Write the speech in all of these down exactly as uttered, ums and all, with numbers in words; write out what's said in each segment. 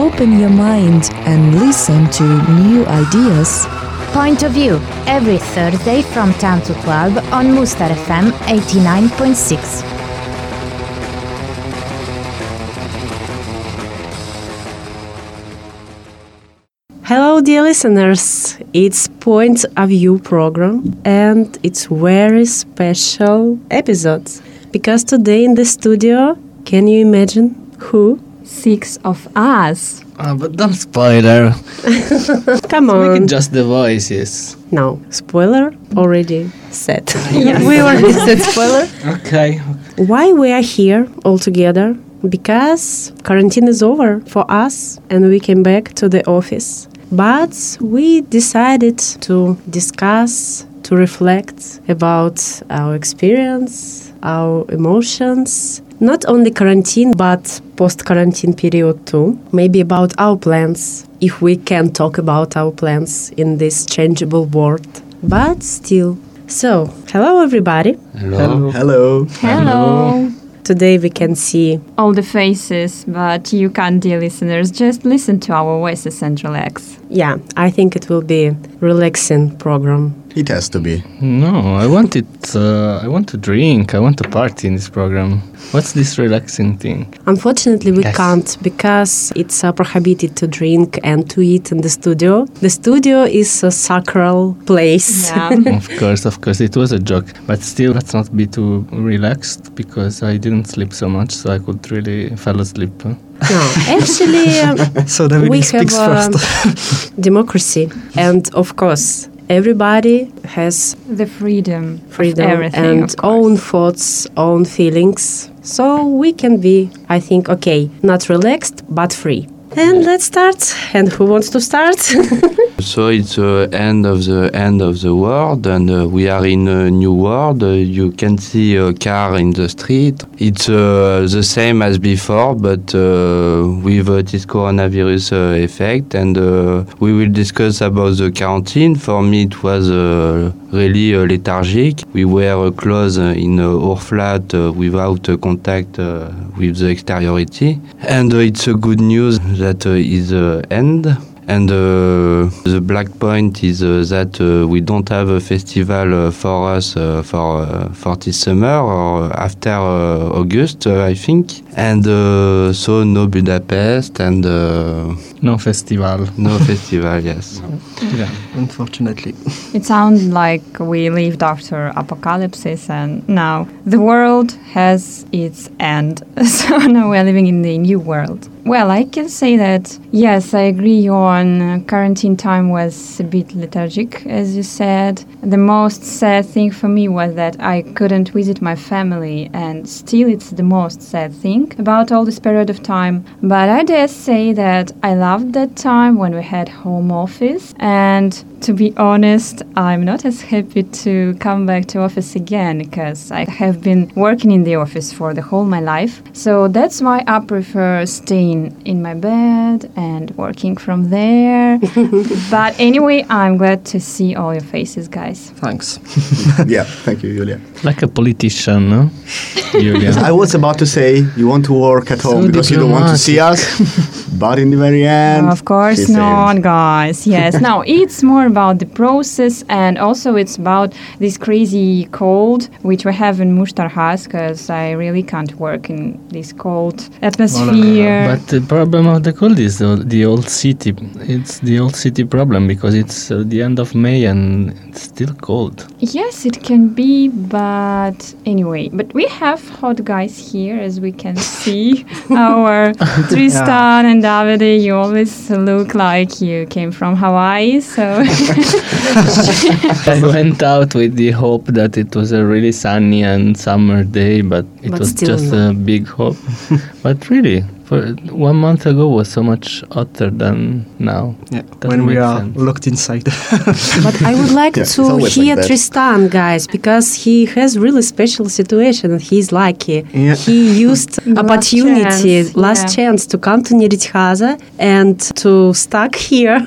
Open your mind and listen to new ideas. Point of View, every Thursday from ten to twelve on Mustafa F M eighty-nine point six. Hello, dear listeners. It's Point of View program, and it's very special episode because today in the studio, can you imagine who? Six of us. Uh, but don't spoiler. Come on. We can just the voices. No, spoiler already said. Yes. We already said spoiler. Okay. Why we are here all together? Because quarantine is over for us and we came back to the office. But we decided to discuss, to reflect about our experience, our emotions, not only quarantine, but post-quarantine period too. Maybe about our plans, if we can talk about our plans in this changeable world, but still. So, hello everybody. Hello. Hello. Hello. Hello. Today we can see all the faces, but you can't, dear listeners, just listen to our voices and relax. Yeah, I think it will be a relaxing program. It has to be. No, I want it. Uh, I want to drink. I want to party in this program. What's this relaxing thing? Unfortunately, we yes. can't because it's uh, prohibited to drink and to eat in the studio. The studio is a sacral place. Yeah. Of course, of course, it was a joke. But still, let's not be too relaxed because I didn't sleep so much, so I could really fall asleep. Huh? No, actually, um, so we have uh, democracy, and of course. Everybody has the freedom, freedom and own thoughts, own feelings. So we can be, I think, okay, not relaxed, but free. And let's start. And who wants to start? So it's the uh, end of the end of the world, and uh, we are in a new world. Uh, you can see a car in the street. It's uh, the same as before, but uh, with uh, this coronavirus uh, effect. And uh, we will discuss about the quarantine. For me, it was uh, really uh, lethargic. We were uh, close uh, in uh, our flat uh, without uh, contact uh, with the exteriority. And uh, it's a uh, good news that uh, is the uh, end. And uh, the black point is uh, that uh, we don't have a festival uh, for us uh, for uh, for this summer or after uh, August, uh, I think. And uh, so no Budapest and uh, no festival. No festival, yes. No. Yeah, unfortunately. It sounds like we lived after apocalypses, and now the world has its end. So now we are living in the new world. Well, I can say that, yes, I agree on uh, quarantine time was a bit lethargic, as you said. The most sad thing for me was that I couldn't visit my family, and still it's the most sad thing about all this period of time. But I dare say that I loved that time when we had home office, and to be honest, I'm not as happy to come back to office again, because I have been working in the office for the whole my life. So that's why I prefer staying in my bed and working from there. But anyway, I'm glad to see all your faces, guys. Thanks. Yeah, thank you, Julia. Like a politician, no? Julia. I was about to say, you want to work at so home because diplomatic. You don't want to see us, but in the very end... Of course not, in. Guys. Yes, no, it's more about the process, and also it's about this crazy cold, which we have in Mushtarhas, because I really can't work in this cold atmosphere. But the problem of the cold is the, the old city. It's the old city problem because it's uh, the end of May and it's still cold. Yes, it can be, but anyway. But we have hot guys here, as we can see. Our Tristan yeah. and Davide, you always look like you came from Hawaii, so... I went out with the hope that it was a really sunny and summer day, but it but was just not. A big hope. But really... One month ago was so much hotter than now. Yeah, when we are sense. Locked inside. But I would like yeah, to hear like Tristan, guys, because he has really special situation. He's lucky. Yeah. He used opportunity, last chance, last yeah. chance to come to Nyíregyháza and to stuck here.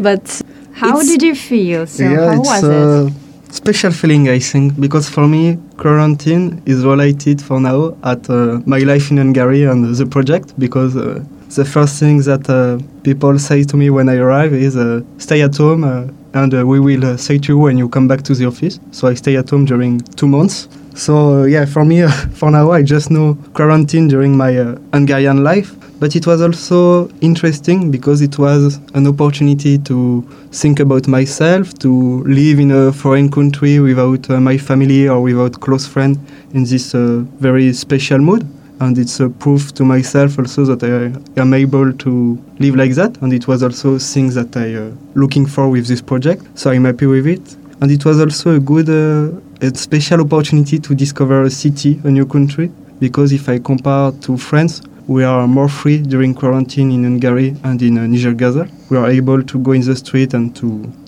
But how did you feel? So yeah, how was uh, it? Special feeling, I think, because for me, quarantine is related for now at uh, my life in Hungary and the project, because uh, the first thing that uh, people say to me when I arrive is uh, stay at home uh, and uh, we will uh, say to you when you come back to the office. So I stay at home during two months. So uh, yeah, for me, uh, for now, I just know quarantine during my uh, Hungarian life. But it was also interesting because it was an opportunity to think about myself, to live in a foreign country without uh, my family or without close friends in this uh, very special mood. And it's a proof to myself also that I am able to live like that. And it was also things that I uh, looking for with this project. So I'm happy with it. And it was also a good, uh, a special opportunity to discover a city, a new country. Because if I compare to France, we are more free during quarantine in Hungary and in uh, Nyíregyháza. We are able to go in the street and to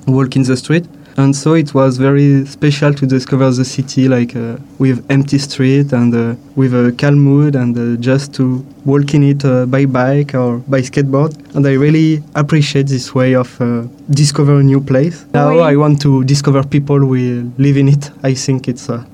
walk in the street. And so it was very special to discover the city, like uh, with empty street and uh, with a calm mood and uh, just to walk in it uh, by bike or by skateboard. And I really appreciate this way of uh, discover a new place. Now I want to discover people who live in it. I think it's... Uh,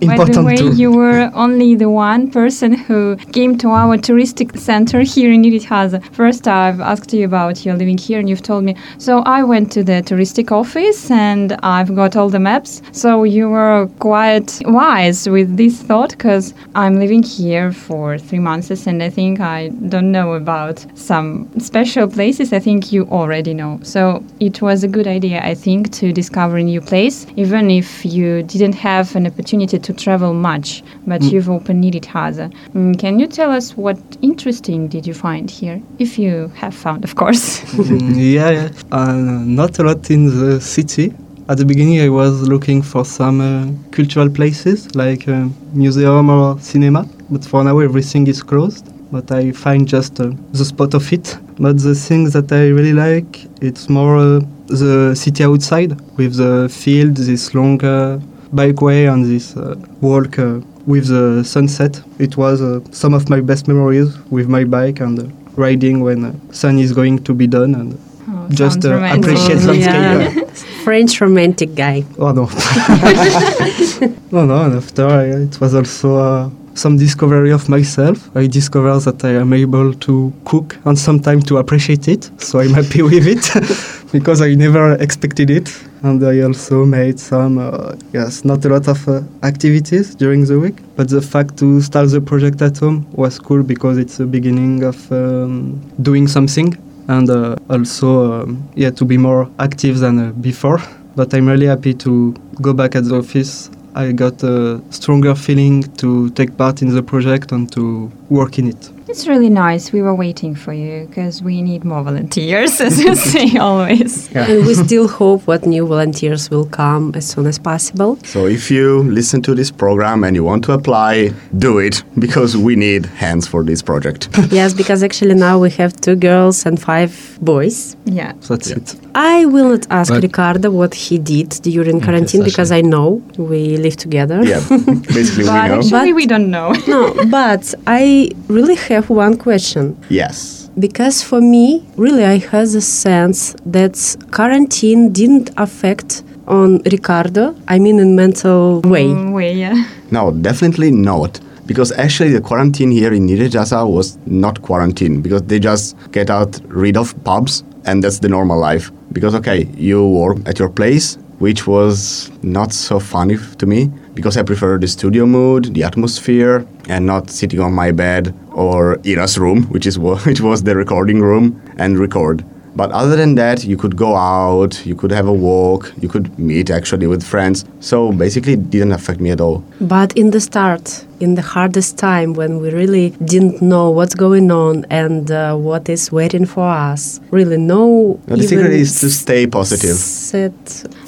By the way, too. You were only the one person who came to our touristic center here in Nyíregyháza. First, I've asked you about your living here, and you've told me. So I went to the touristic office, and I've got all the maps. So you were quite wise with this thought, because I'm living here for three months, and I think I don't know about some special places. I think you already know. So it was a good idea, I think, to discover a new place, even if you didn't have an opportunity to travel much, but mm. you've opened Nyíregyháza. Mm, can you tell us what interesting did you find here? If you have found, of course. mm, yeah, yeah. Uh, not a lot in the city. At the beginning I was looking for some uh, cultural places, like uh, museum or cinema, but for now everything is closed. But I find just uh, the spot of it. But the things that I really like, it's more uh, the city outside, with the field, this long... Uh, bikeway and this uh, walk uh, with the sunset. It was uh, some of my best memories with my bike and uh, riding when uh, sun is going to be done and oh, just uh, appreciate oh, landscape. Yeah. French romantic guy. Oh no. no, no, and after I, it was also uh, some discovery of myself. I discovered that I am able to cook and sometimes to appreciate it. So I'm happy with it because I never expected it. And I also made some, uh, yes, not a lot of uh, activities during the week. But the fact to start the project at home was cool because it's the beginning of um, doing something. And uh, also, um, yeah, to be more active than uh, before. But I'm really happy to go back at the office. I got a stronger feeling to take part in the project and to work in it. It's really nice. We were waiting for you because we need more volunteers, as you say always. Yeah. And we still hope what new volunteers will come as soon as possible. So if you listen to this program and you want to apply, do it, because we need hands for this project. Yes, because actually now we have two girls and five boys. Yeah. So that's yeah. it. I will not ask but Ricardo what he did during mm, quarantine because I know we live together. Yeah, basically but we know. Actually, but we don't know. No, but I really have one question. Yes. Because for me, really, I had the sense that quarantine didn't affect on Ricardo, I mean in mental way. Mm, way, yeah. No, definitely not. Because actually the quarantine here in Nyíregyháza was not quarantine, because they just get out rid of pubs and that's the normal life. Because, okay, you work at your place, which was not so funny to me because I prefer the studio mood, the atmosphere, and not sitting on my bed or Ira's room, which is which was the recording room, and record. But other than that, you could go out, you could have a walk, you could meet actually with friends. So basically it didn't affect me at all. But in the start, in the hardest time when we really didn't know what's going on and uh, what is waiting for us. Really, no... no the secret is to stay positive. Set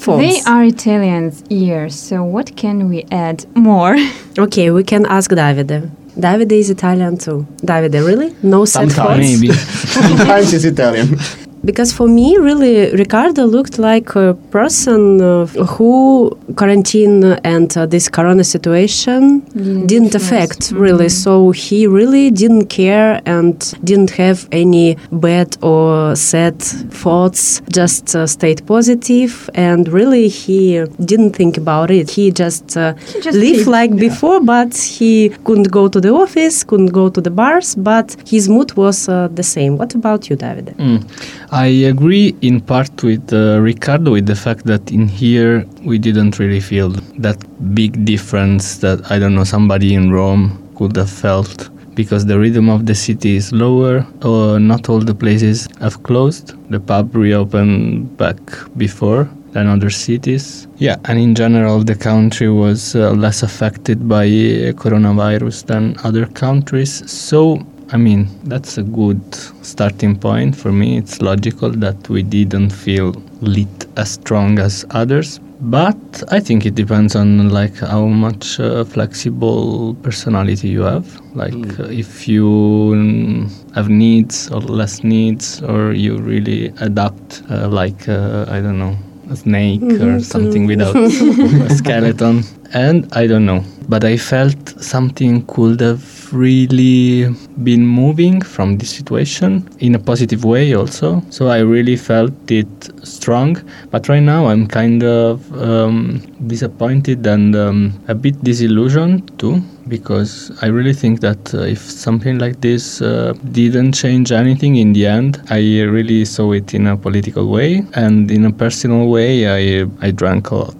they are Italians here, so what can we add more? Okay, we can ask Davide. Davide is Italian too. Davide, really? No set thoughts? Sometimes, maybe. Sometimes he's Italian. Because for me, really, Ricardo looked like a person uh, who quarantine and uh, this corona situation mm, didn't yes. affect, really. Mm-hmm. So he really didn't care and didn't have any bad or sad thoughts, just uh, stayed positive. And really, he didn't think about it. He just, uh, he just lived did. like yeah. before, but he couldn't go to the office, couldn't go to the bars, but his mood was uh, the same. What about you, Davide? Mm. I agree in part with uh, Ricardo, with the fact that in here we didn't really feel that big difference that, I don't know, somebody in Rome could have felt, because the rhythm of the city is lower, or not all the places have closed. The pub reopened back before than other cities. Yeah, and in general the country was uh, less affected by uh, coronavirus than other countries. So, I mean, that's a good starting point for me. It's logical that we didn't feel lit as strong as others. But I think it depends on like how much uh, flexible personality you have. Like mm. uh, if you mm, have needs or less needs, or you really adapt uh, like, uh, I don't know, a snake mm-hmm. or something without a skeleton. And I don't know, but I felt something could have really been moving from this situation in a positive way also. So I really felt it strong. But right now I'm kind of um, disappointed and um, a bit disillusioned too, because I really think that uh, if something like this uh, didn't change anything in the end, I really saw it in a political way. And in a personal way, I, I drank a lot.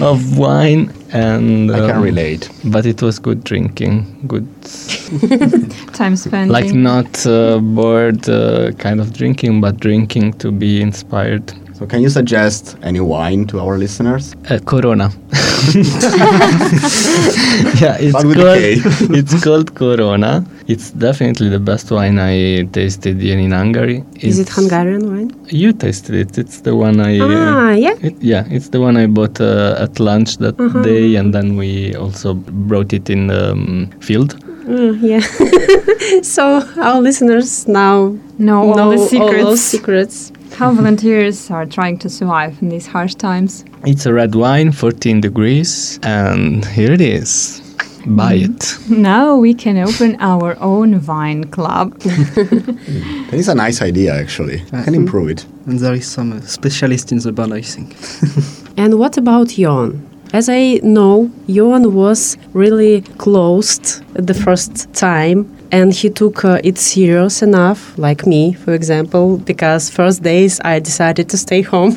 Of wine, and um, I can relate, but it was good drinking, good time spent, like not uh, bored uh, kind of drinking, but drinking to be inspired. So can you suggest any wine to our listeners? Uh, Corona. Yeah, it's called, it's called Corona. It's definitely the best wine I tasted here in Hungary. It's, Is it Hungarian wine? You tasted it. It's the one I... Ah, uh, yeah? It, yeah, it's the one I bought uh, at lunch that uh-huh. day, and then we also brought it in the um, field. Mm, yeah. So our listeners now know, know all the secrets. All those secrets. How volunteers are trying to survive in these harsh times. It's a red wine, fourteen degrees, and here it is. Buy it. Now we can open our own wine club. That is a nice idea, actually. I can improve it. And there is some uh, specialist in the balancing. And what about Jon? As I know, Jon was really closed the first time. And he took uh, it serious enough, like me, for example, because first days I decided to stay home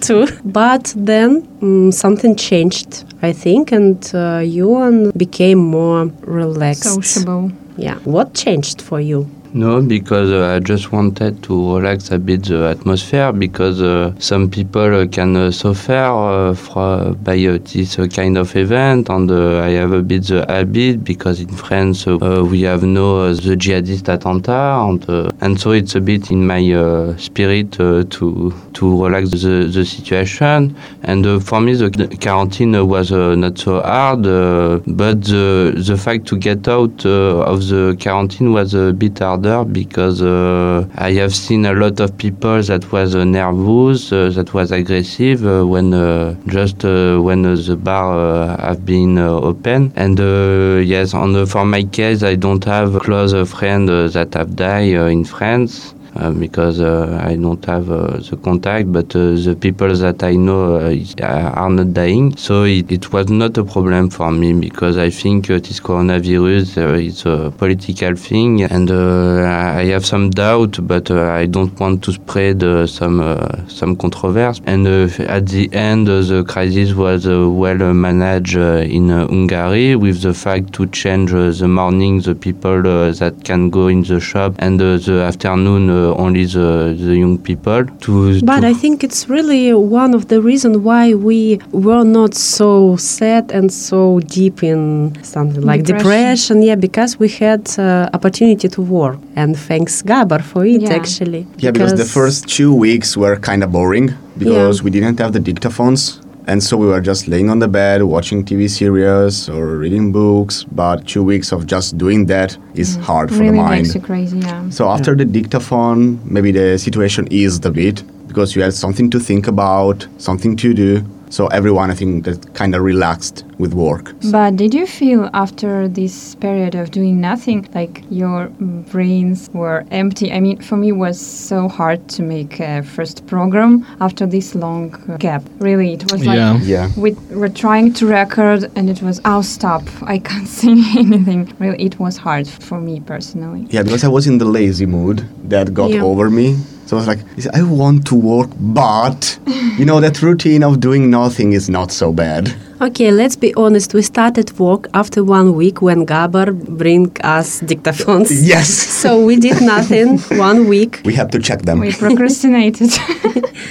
too. But then um, something changed, I think, and uh, Jon became more relaxed. Sociable. Yeah. What changed for you? No, because uh, I just wanted to relax a bit the atmosphere, because uh, some people uh, can uh, suffer uh, fra- by uh, this uh, kind of event, and uh, I have a bit the habit, because in France uh, we have no uh, the jihadist attentat, and, uh, and so it's a bit in my uh, spirit uh, to to relax the, the situation. And uh, for me the quarantine was uh, not so hard, uh, but the, the fact to get out uh, of the quarantine was a bit harder, because uh, I have seen a lot of people that was uh, nervous, uh, that was aggressive uh, when uh, just uh, when uh, the bar uh, have been uh, open. And uh, yes, on uh, for my case, I don't have close uh, friends uh, that have died uh, in France. Uh, because uh, I don't have uh, the contact, but uh, the people that I know uh, are not dying. So it, it was not a problem for me, because I think uh, this coronavirus uh, is a political thing, and uh, I have some doubt, but uh, I don't want to spread uh, some uh, some controversy. And uh, at the end, uh, the crisis was uh, well uh, managed uh, in uh, Hungary, with the fact to change uh, the morning, the people uh, that can go in the shop, and uh, the afternoon uh, only the, the young people. To, but to I think it's really one of the reasons why we were not so sad and so deep in something like depression. depression yeah, because we had uh, opportunity to work. And thanks Gabor for it, yeah. actually. Yeah, because, because the first two weeks were kind of boring, because yeah. we didn't have the dictaphones. And so we were just laying on the bed, watching T V series or reading books. But two weeks of just doing that is yeah. hard for really the mind. Makes you crazy, yeah. So after yeah. the dictaphone, maybe the situation eased a bit because you had something to think about, something to do. So everyone, I think, that kind of relaxed with work. But did you feel after this period of doing nothing, like your brains were empty? I mean, for me, it was so hard to make a first program after this long gap. Really, it was like yeah. Yeah. we were trying to record and it was, oh, stop, I can't sing anything. Really, it was hard for me personally. Yeah, because I was in the lazy mood that got yeah. over me. So I was like, I want to work, but, you know, that routine of doing nothing is not so bad. Okay, let's be honest. We started work after one week when Gabor bring us dictaphones. Yes. So we did nothing one week. We had to check them. We procrastinated.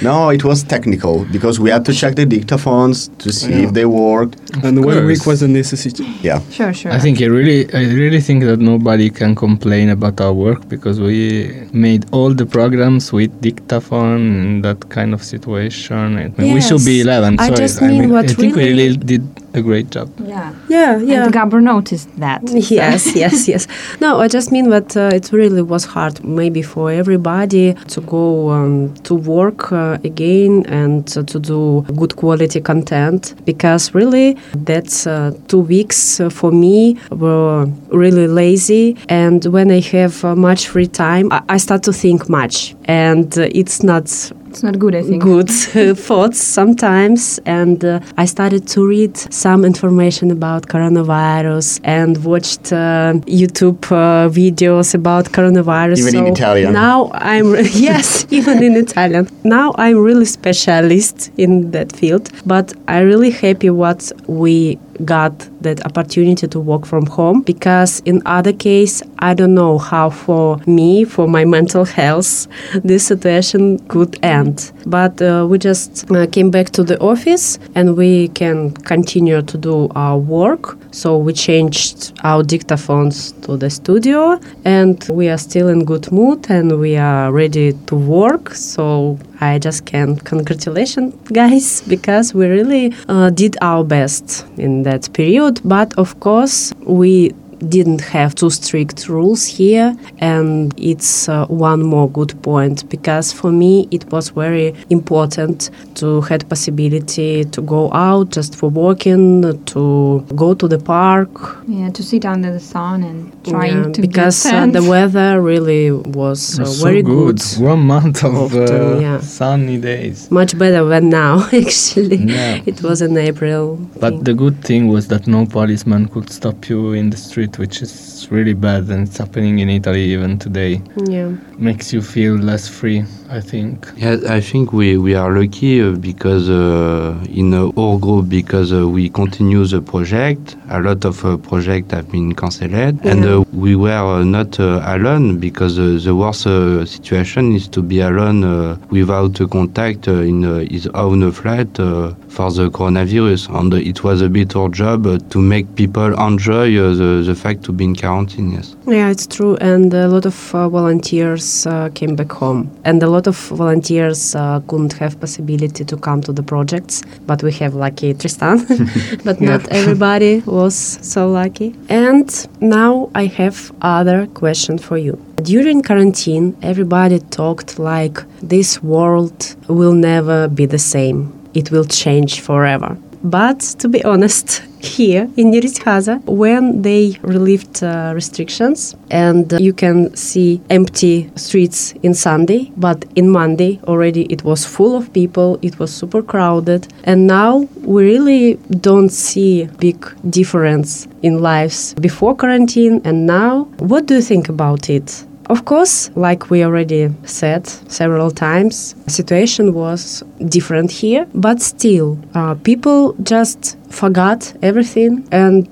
No, it was technical because we had to check the dictaphones to see yeah. if they worked. And one week was a necessity. Yeah. Sure, sure. I think I really, I really think that nobody can complain about our work because we made all the programs with dictaphone and that kind of situation. I mean, yes. We should be eleven. I sorry. just mean, I mean what I think really. We really did a great job. Yeah, yeah, yeah. And Gabor noticed that. Yes, yes, yes. No, I just mean that uh, it really was hard, maybe for everybody to go um, to work uh, again and uh, to do good quality content because really that's uh, two weeks uh, for me were really lazy, and when I have uh, much free time, I-, I start to think much, and uh, it's not. It's not good, I think. Good uh, thoughts sometimes. And uh, I started to read some information about coronavirus and watched uh, YouTube uh, videos about coronavirus. Even so in Italian. Now I'm... Re- yes, even in Italian. Now I'm really specialist in that field. But I'm really happy what we got that opportunity to work from home, because in other case, I don't know how for me, for my mental health, this situation could end. But uh, we just uh, came back to the office and we can continue to do our work. So we changed our dictaphones to the studio and we are still in good mood and we are ready to work. So I just can congratulations, guys, because we really uh, did our best in that period. But of course, we didn't have too strict rules here. And it's uh, one more good point, because for me, it was very important to have possibility to go out just for walking, to go to the park. Yeah, to sit under the sun and trying yeah, to because get uh, the weather really was uh, very so good. good. One month of uh, yeah. sunny days. Much better than now, actually. Yeah. It was in April. But thing. The good thing was that no policeman could stop you in the street, which is really bad, and it's happening in Italy even today. Yeah, makes you feel less free, I think. Yeah, I think we, we are lucky uh, because uh, in uh, our group, because uh, we continue the project. A lot of uh, projects have been cancelled, yeah. and uh, we were uh, not uh, alone, because uh, the worst uh, situation is to be alone uh, without uh, contact uh, in uh, his own flat uh, for the coronavirus, and uh, it was a bit our job uh, to make people enjoy uh, the the fact to be in quarantine, yes. Yeah, it's true, and a lot of uh, volunteers uh, came back home, and a lot of volunteers uh, couldn't have possibility to come to the projects, but we have lucky Tristan, but yeah. not everybody was so lucky. And now I have other question for you. During quarantine, everybody talked like this world will never be the same, it will change forever. But to be honest, here in Nyíregyháza, when they relieved uh, restrictions and uh, you can see empty streets in Sunday, but in Monday already it was full of people, it was super crowded, and now we really don't see big difference in lives before quarantine and now. What do you think about it? Of course, like we already said several times, the situation was different here, but still, uh, people just forgot everything. And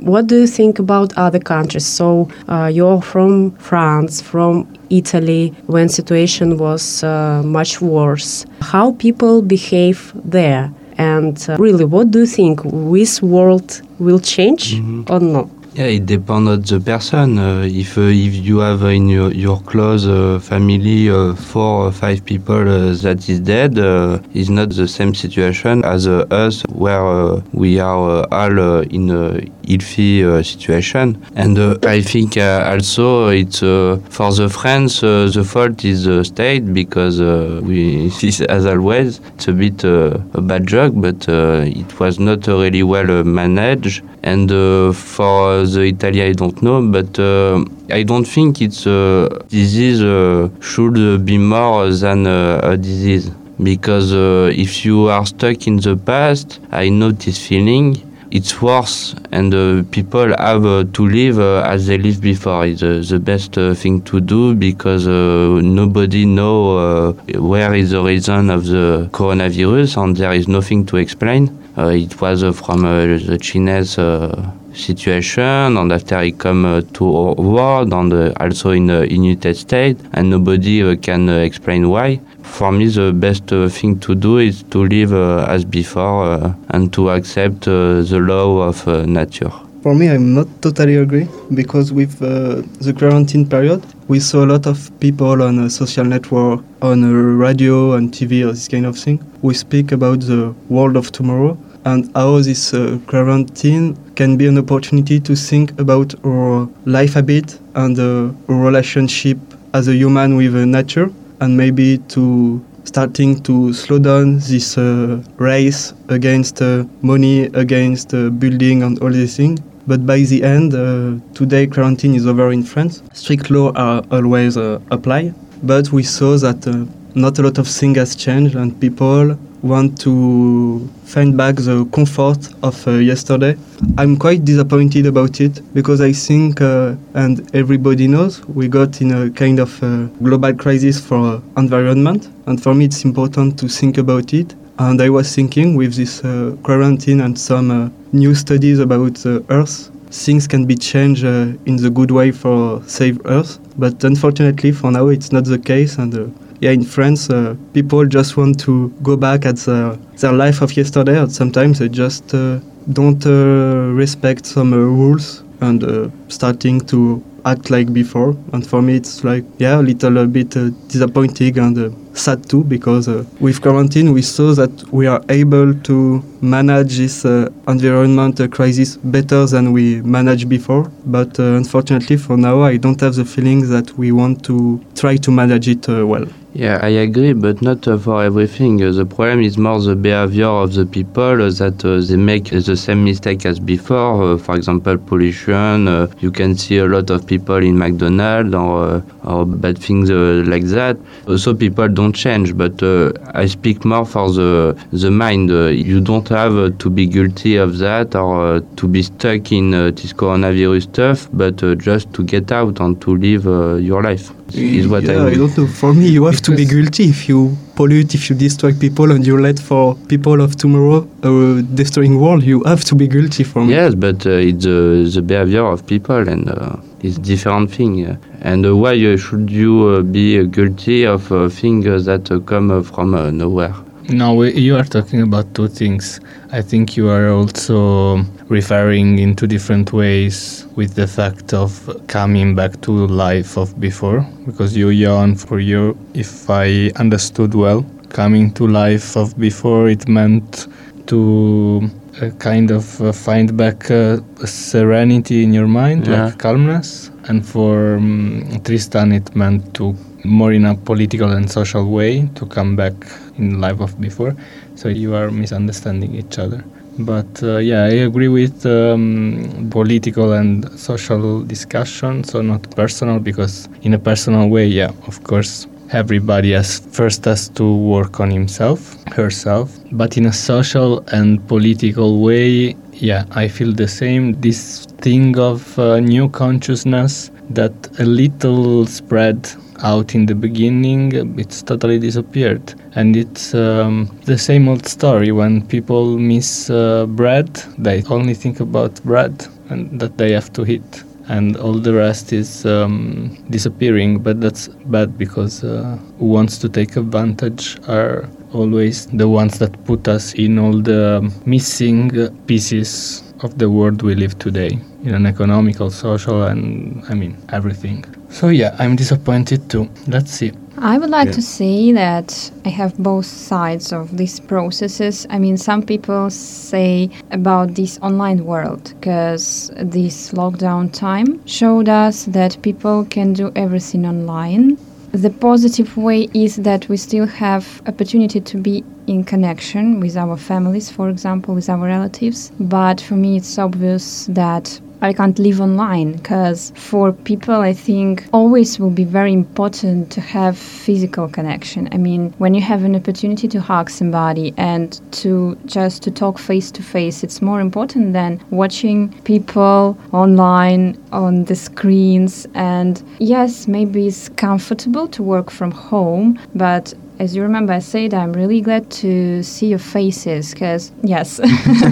what do you think about other countries? So uh, you're from France, from Italy, when situation was uh, much worse. How people behave there? And uh, really, what do you think? This world will change mm-hmm. or not? Yeah, it depends on the person. Uh, if uh, if you have in your, your close uh, family uh, four or five people uh, that is dead, uh, it's not the same situation as uh, us, where uh, we are uh, all uh, in a iffy uh, situation. And uh, I think uh, also it's uh, for the friends uh, the fault is the state, because uh, we as always it's a bit uh, a bad joke, but uh, it was not really well managed. And uh, for the Italy, I don't know, but uh, I don't think it's a disease uh, should be more than a, a disease. Because uh, if you are stuck in the past, I know this feeling, it's worse, and uh, people have uh, to live uh, as they lived before. It's uh, the best uh, thing to do, because uh, nobody knows uh, where is the reason of the coronavirus, and there is nothing to explain. Uh, it was uh, from uh, the Chinese uh, situation, and after it come uh, to our world, and uh, also in the uh, United States, and nobody uh, can uh, explain why. For me, the best uh, thing to do is to live uh, as before uh, and to accept uh, the law of uh, nature. For me, I'm not totally agree, because with uh, the quarantine period, we saw a lot of people on a social network, on a radio, on T V, or this kind of thing. We speak about the world of tomorrow and how this uh, quarantine can be an opportunity to think about our life a bit and uh, our relationship as a human with uh, nature, and maybe to starting to slow down this uh, race against uh, money, against uh, building and all these things. But by the end, uh, today quarantine is over in France. Strict laws are always uh, apply, but we saw that uh, not a lot of things has changed, and people want to find back the comfort of uh, yesterday. I'm quite disappointed about it, because I think, uh, and everybody knows, we got in a kind of uh, global crisis for environment, and for me it's important to think about it. And I was thinking, with this uh, quarantine and some uh, new studies about the Earth, things can be changed uh, in the good way for save Earth, but unfortunately for now it's not the case. And uh, Yeah, in France, uh, people just want to go back at the, their life of yesterday, and sometimes they just uh, don't uh, respect some uh, rules and uh, starting to act like before. And for me, it's like, yeah, a little a bit uh, disappointing and uh, sad too, because uh, with quarantine, we saw that we are able to manage this uh, environment uh, crisis better than we managed before. But uh, unfortunately, for now, I don't have the feeling that we want to try to manage it uh, well. Yeah, I agree, but not uh, for everything. Uh, the problem is more the behavior of the people, uh, that uh, they make uh, the same mistake as before. Uh, for example, pollution. Uh, you can see a lot of people in McDonald's or, uh, or bad things uh, like that. Also, people don't change, but uh, I speak more for the, the mind. Uh, you don't have uh, to be guilty of that, or uh, to be stuck in uh, this coronavirus stuff, but uh, just to get out and to live uh, your life. Is what yeah, I, mean. I don't know. For me, you have to be guilty if you pollute, if you destroy people, and you let for people of tomorrow a destroying world. You have to be guilty for me. Yes, but uh, it's uh, the behavior of people, and uh, it's different thing. And uh, why uh, should you uh, be uh, guilty of uh, things that uh, come uh, from uh, nowhere? No, we, you are talking about two things. I think you are also referring in two different ways with the fact of coming back to life of before, because you yawn for you, if I understood well, coming to life of before, it meant to uh, kind of uh, find back uh, serenity in your mind, yeah. Like calmness. And for um, Tristan, it meant to more in a political and social way to come back in life of before. So you are misunderstanding each other. But uh, yeah, I agree with um, political and social discussion, so not personal, because in a personal way, yeah, of course, everybody has first has to work on himself, herself. But in a social and political way, yeah, I feel the same. This thing of uh, new consciousness that a little spread out in the beginning, it's totally disappeared. And it's um, the same old story. When people miss uh, bread, they only think about bread and that they have to eat. And all the rest is um, disappearing, but that's bad, because uh, who wants to take advantage are always the ones that put us in all the missing pieces of the world we live today, in an economical, social, and, I mean, everything. So yeah, I'm disappointed too. Let's see. I would like yeah. to say that I have both sides of these processes. I mean, some people say about this online world, because this lockdown time showed us that people can do everything online. The positive way is that we still have opportunity to be in connection with our families, for example, with our relatives. But for me, it's obvious that I can't live online, because for people, I think, always will be very important to have physical connection. I mean, when you have an opportunity to hug somebody and to just to talk face to face, it's more important than watching people online on the screens. And yes, maybe it's comfortable to work from home, but as you remember, I said I'm really glad to see your faces, because, yes,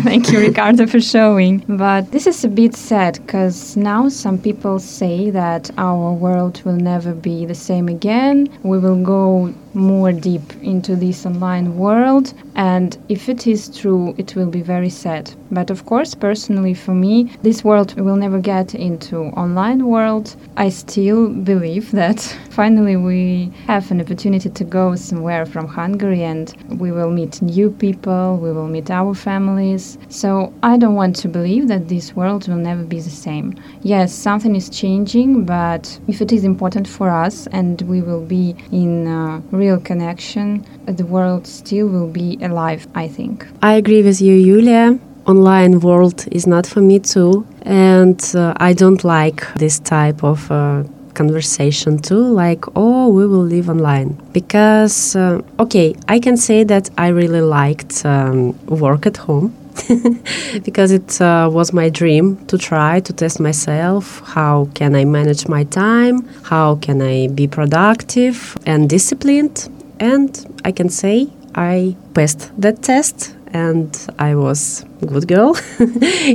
thank you, Ricardo, for showing. But this is a bit sad, because now some people say that our world will never be the same again. We will go more deep into this online world. And if it is true, it will be very sad. But of course, personally, for me, this world will never get into online world. I still believe that finally we have an opportunity to go somewhere somewhere from Hungary, and we will meet new people, we will meet our families. So I don't want to believe that this world will never be the same. Yes, something is changing, but if it is important for us and we will be in a real connection, the world still will be alive, I think. I agree with you, Yulia. Online world is not for me too, and uh, I don't like this type of uh, conversation too, like, oh, we will live online, because uh, okay, I can say that I really liked um, work at home because it uh, was my dream to try to test myself. How can I manage my time? How can I be productive and disciplined? And I can say I passed that test, and I was good girl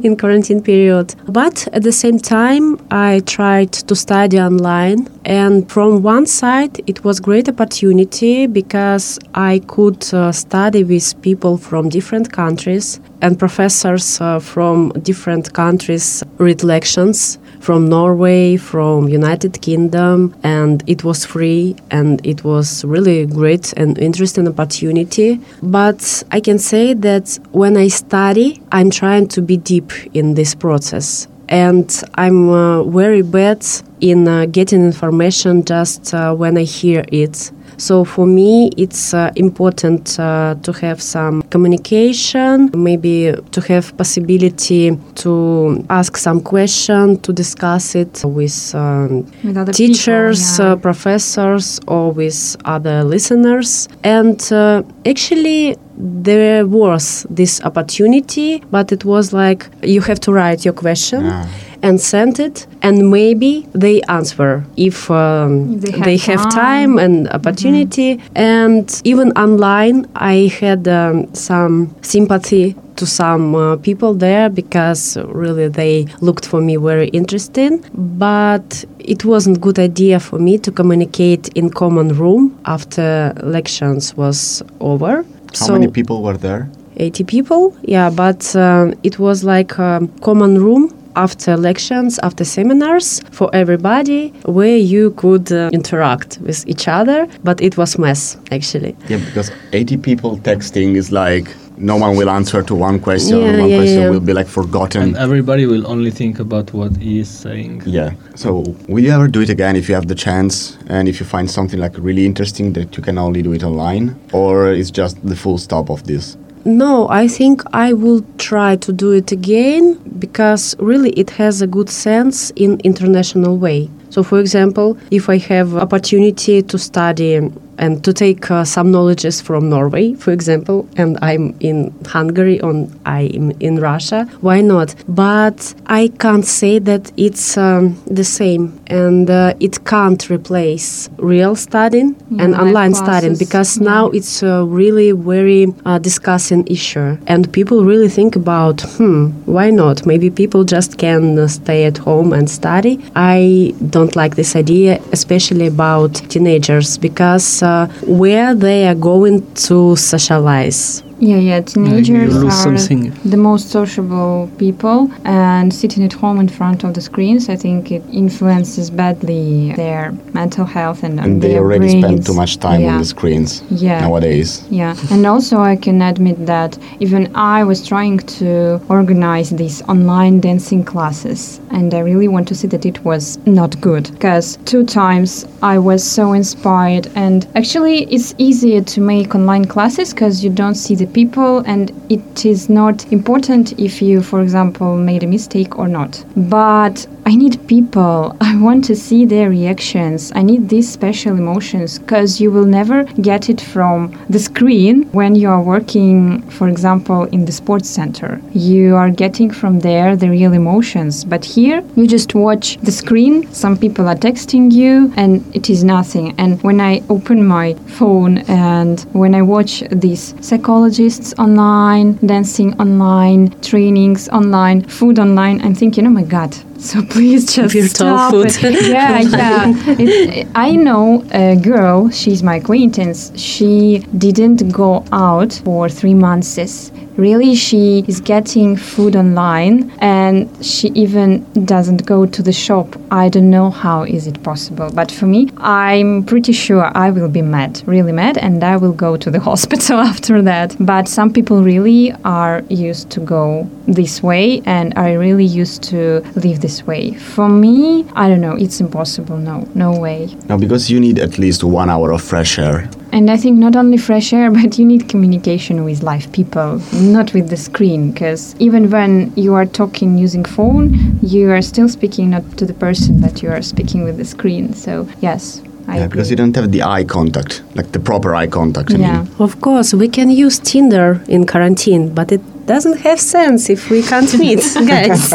in quarantine period. But at the same time, I tried to study online. And from one side, it was great opportunity, because I could uh, study with people from different countries, and professors uh, from different countries read lectures from Norway, from United Kingdom, and it was free, and it was really great and interesting opportunity. But I can say that when I study, I'm trying to be deep in this process, and I'm uh, very bad in uh, getting information just uh, when I hear it. So for me, it's uh, important uh, to have some communication, maybe to have possibility to ask some question, to discuss it with, um, with other teachers, people, yeah. uh, professors, or with other listeners. And uh, actually, there was this opportunity, but it was like you have to write your question. Yeah. And send it, and maybe they answer if um, they, have, they time. have time and opportunity. Mm-hmm. And even online, I had um, some sympathy to some uh, people there, because really they looked for me very interesting. But it wasn't a good idea for me to communicate in common room after lectures was over. How so, many people were there? eighty people, yeah, but uh, it was like a common room after lectures, after seminars, for everybody, where you could uh, interact with each other, but it was mess, actually. Yeah, because eighty people texting is like, no one will answer to one question, yeah, one yeah, question yeah. will be like forgotten. And everybody will only think about what he is saying. Yeah, so will you ever do it again if you have the chance, and if you find something like really interesting that you can only do it online, or it's just the full stop of this? No, I think I will try to do it again, because really it has a good sense in international way. So, for example, if I have opportunity to study and to take uh, some knowledges from Norway, for example, and I'm in Hungary or I'm in Russia, why not? But I can't say that it's um, the same, and uh, it can't replace real studying yeah, and online classes. studying, because yeah. now it's a really very uh, discussing issue, and people really think about, hmm, why not? Maybe people just can uh, stay at home and study. I don't like this idea, especially about teenagers, because uh, where they are going to socialize. Yeah, yeah, teenagers yeah, are something. the most sociable people, and sitting at home in front of the screens, I think it influences badly their mental health and, and their they already brains. spend too much time yeah. on the screens yeah. nowadays. Yeah, and also I can admit that even I was trying to organize these online dancing classes, and I really want to say that it was not good, because two times I was so inspired, and actually it's easier to make online classes because you don't see the people, and it is not important if you, for example, made a mistake or not. But I need people. I want to see their reactions. I need these special emotions, because you will never get it from the screen when you are working, for example, in the sports center. You are getting from there the real emotions. But here, you just watch the screen. Some people are texting you, and it is nothing. And when I open my phone and when I watch these psychologists online, dancing online, trainings online, food online, I'm thinking, oh my God. So please just Virtual stop food. It. Yeah, yeah. It, I know a girl, she's my acquaintance, she didn't go out for three months. Really, she is getting food online, and she even doesn't go to the shop. I don't know how is it possible. But for me, I'm pretty sure I will be mad, really mad, and I will go to the hospital after that. But some people really are used to go this way, and are really used to live this way. For me, I don't know, it's impossible, no, no way. No, because you need at least one hour of fresh air. And I think not only fresh air, but you need communication with live people, not with the screen, because even when you are talking using phone, you are still speaking not to the person, but you are speaking with the screen. So, yes. I yeah, agree. Because you don't have the eye contact, like the proper eye contact. I yeah. mean. Of course, we can use Tinder in quarantine, but it doesn't have sense if we can't meet, guys.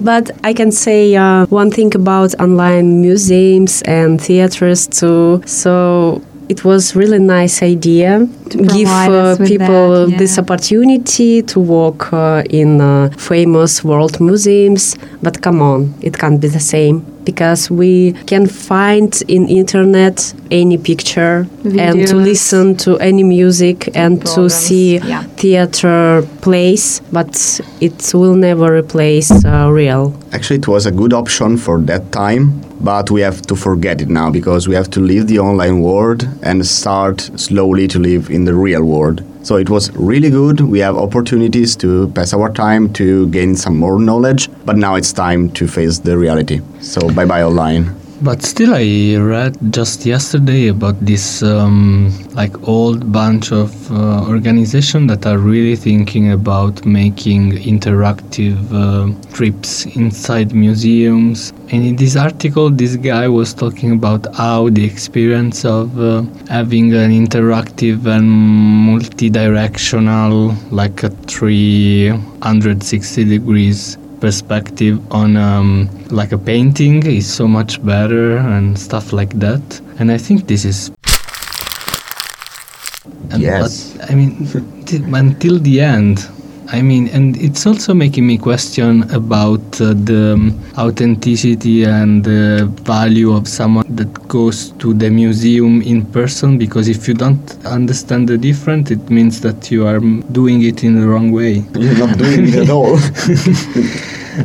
But I can say uh, one thing about online museums and theaters too. So... It was really nice idea to give uh, people that, yeah. this opportunity to walk uh, in uh, famous world museums. But come on, it can't be the same, because we can find in internet any picture Videos. and to listen to any music and Programs. to see yeah. theater plays, but it will never replace uh, real. Actually, it was a good option for that time, but we have to forget it now, because we have to leave the online world and start slowly to live in the real world. So it was really good. We have opportunities to pass our time, to gain some more knowledge. But now it's time to face the reality. So bye-bye online. But still, I read just yesterday about this um, like old bunch of uh, organizations that are really thinking about making interactive uh, trips inside museums. And in this article, this guy was talking about how the experience of uh, having an interactive and multi-directional, like a three hundred sixty degrees perspective on um, like a painting is so much better and stuff like that. And I think this is... And yes. But, I mean, t- until the end, I mean, and it's also making me question about uh, the um, authenticity and the value of someone that goes to the museum in person, because if you don't understand the difference, it means that you are doing it in the wrong way. You're not doing it at all.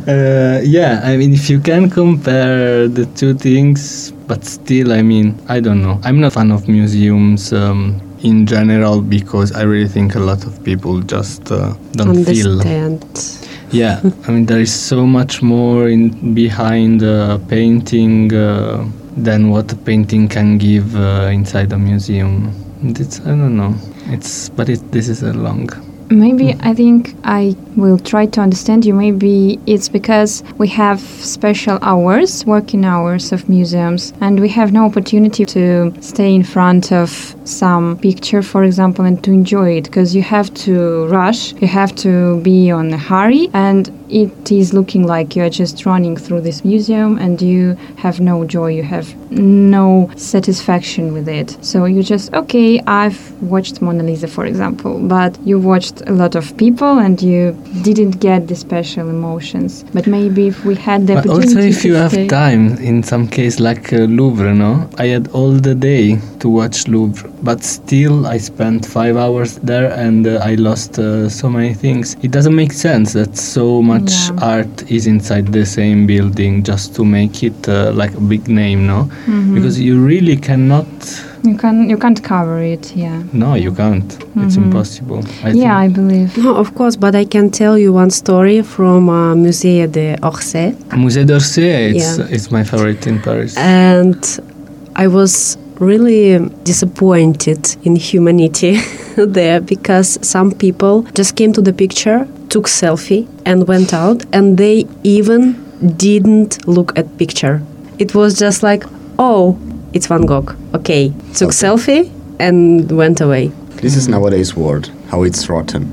Uh, yeah, I mean, if you can compare the two things, but still, I mean, I don't know. I'm not a fan of museums um, in general, because I really think a lot of people just uh, don't Understand. feel... Yeah, I mean, there is so much more in behind a painting uh, than what a painting can give uh, inside a museum. And it's, I don't know. It's But it, this is a long... Maybe I think I will try to understand you. Maybe it's because we have special hours, working hours of museums, and we have no opportunity to stay in front of some picture, for example, and to enjoy it, because you have to rush, you have to be on a hurry, and it is looking like you are just running through this museum and you have no joy, you have no satisfaction with it. So you just, okay, I've watched Mona Lisa, for example, but you watched a lot of people and you didn't get the special emotions. But maybe if we had the but opportunity also if you to have stay. Time, in some case like uh, Louvre, no? I had all the day to watch Louvre, but still I spent five hours there and uh, I lost uh, so many things. It doesn't make sense that so much Much yeah. art is inside the same building just to make it uh, like a big name, no? Mm-hmm. Because you really cannot. You can you can't cover it, yeah. No, you can't. Mm-hmm. It's impossible. I yeah, think. I believe. No, of course, but I can tell you one story from uh, Musée d'Orsay. Musée d'Orsay, it's yeah. it's my favorite in Paris. And I was really disappointed in humanity there, because some people just came to the picture, took selfie and went out, and they even didn't look at picture. It was just like, oh, it's Van Gogh. Okay, took okay. selfie and went away. This is nowadays world, how it's rotten.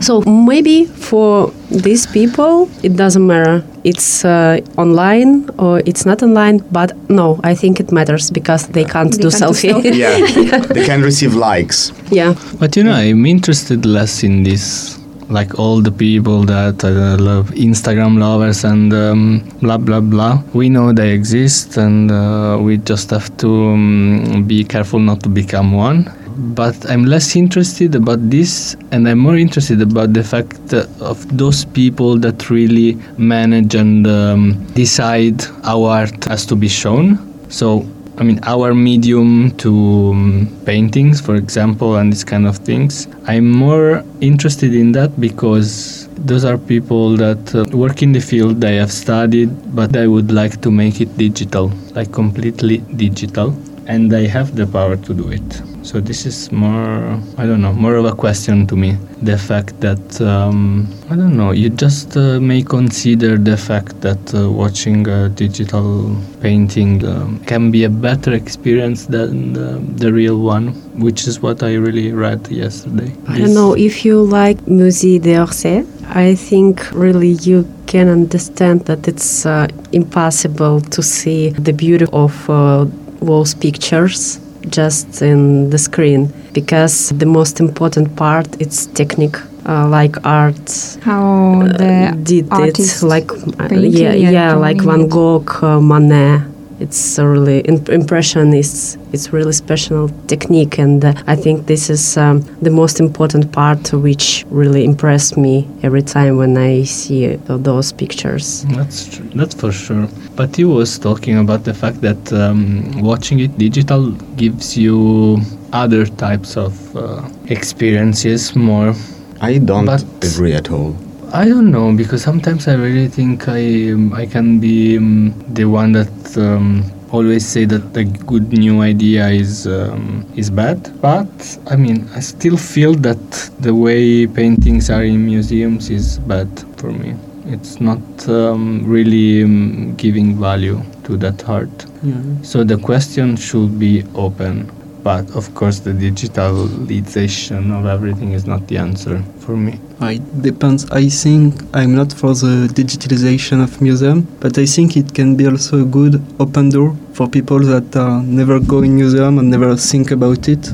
So maybe for these people, it doesn't matter. It's uh, online or it's not online. But no, I think it matters because they can't they do can't selfie. Do yeah. yeah, they can receive likes. Yeah. But you know, I'm interested less in this. Like all the people that uh, love Instagram lovers and um, blah, blah, blah. We know they exist and uh, we just have to um, be careful not to become one. But I'm less interested about this, and I'm more interested about the fact uh, of those people that really manage and um, decide how art has to be shown. So, I mean, our medium to um, paintings, for example, and these kind of things. I'm more interested in that because those are people that uh, work in the field, they have studied, but I would like to make it digital, like completely digital. And they have the power to do it. So this is more, I don't know, more of a question to me. The fact that, um, I don't know, you just uh, may consider the fact that uh, watching a digital painting um, can be a better experience than the, the real one, which is what I really read yesterday. I don't this know, if you like Musée d'Orsay, I think really you can understand that it's uh, impossible to see the beauty of uh, those pictures just in the screen, because the most important part it's technique, uh, like art how the uh, did it, like uh, yeah yeah like Van Gogh, uh, Manet. It's really imp- impressionist. It's really special technique, and uh, I think this is um, the most important part, which really impressed me every time when I see uh, those pictures. That's true. That's for sure. But you was talking about the fact that um, watching it digital gives you other types of uh, experiences more. I don't but agree at all. I don't know, because sometimes I really think I um, I can be um, the one that um, always say that a good new idea is um, is bad. But I mean, I still feel that the way paintings are in museums is bad for me. It's not um, really um, giving value to that art. Yeah. So the question should be open. But of course, the digitalization of everything is not the answer for me. It depends. I think I'm not for the digitalization of museum, but I think it can be also a good open door for people that uh, never go in museum and never think about it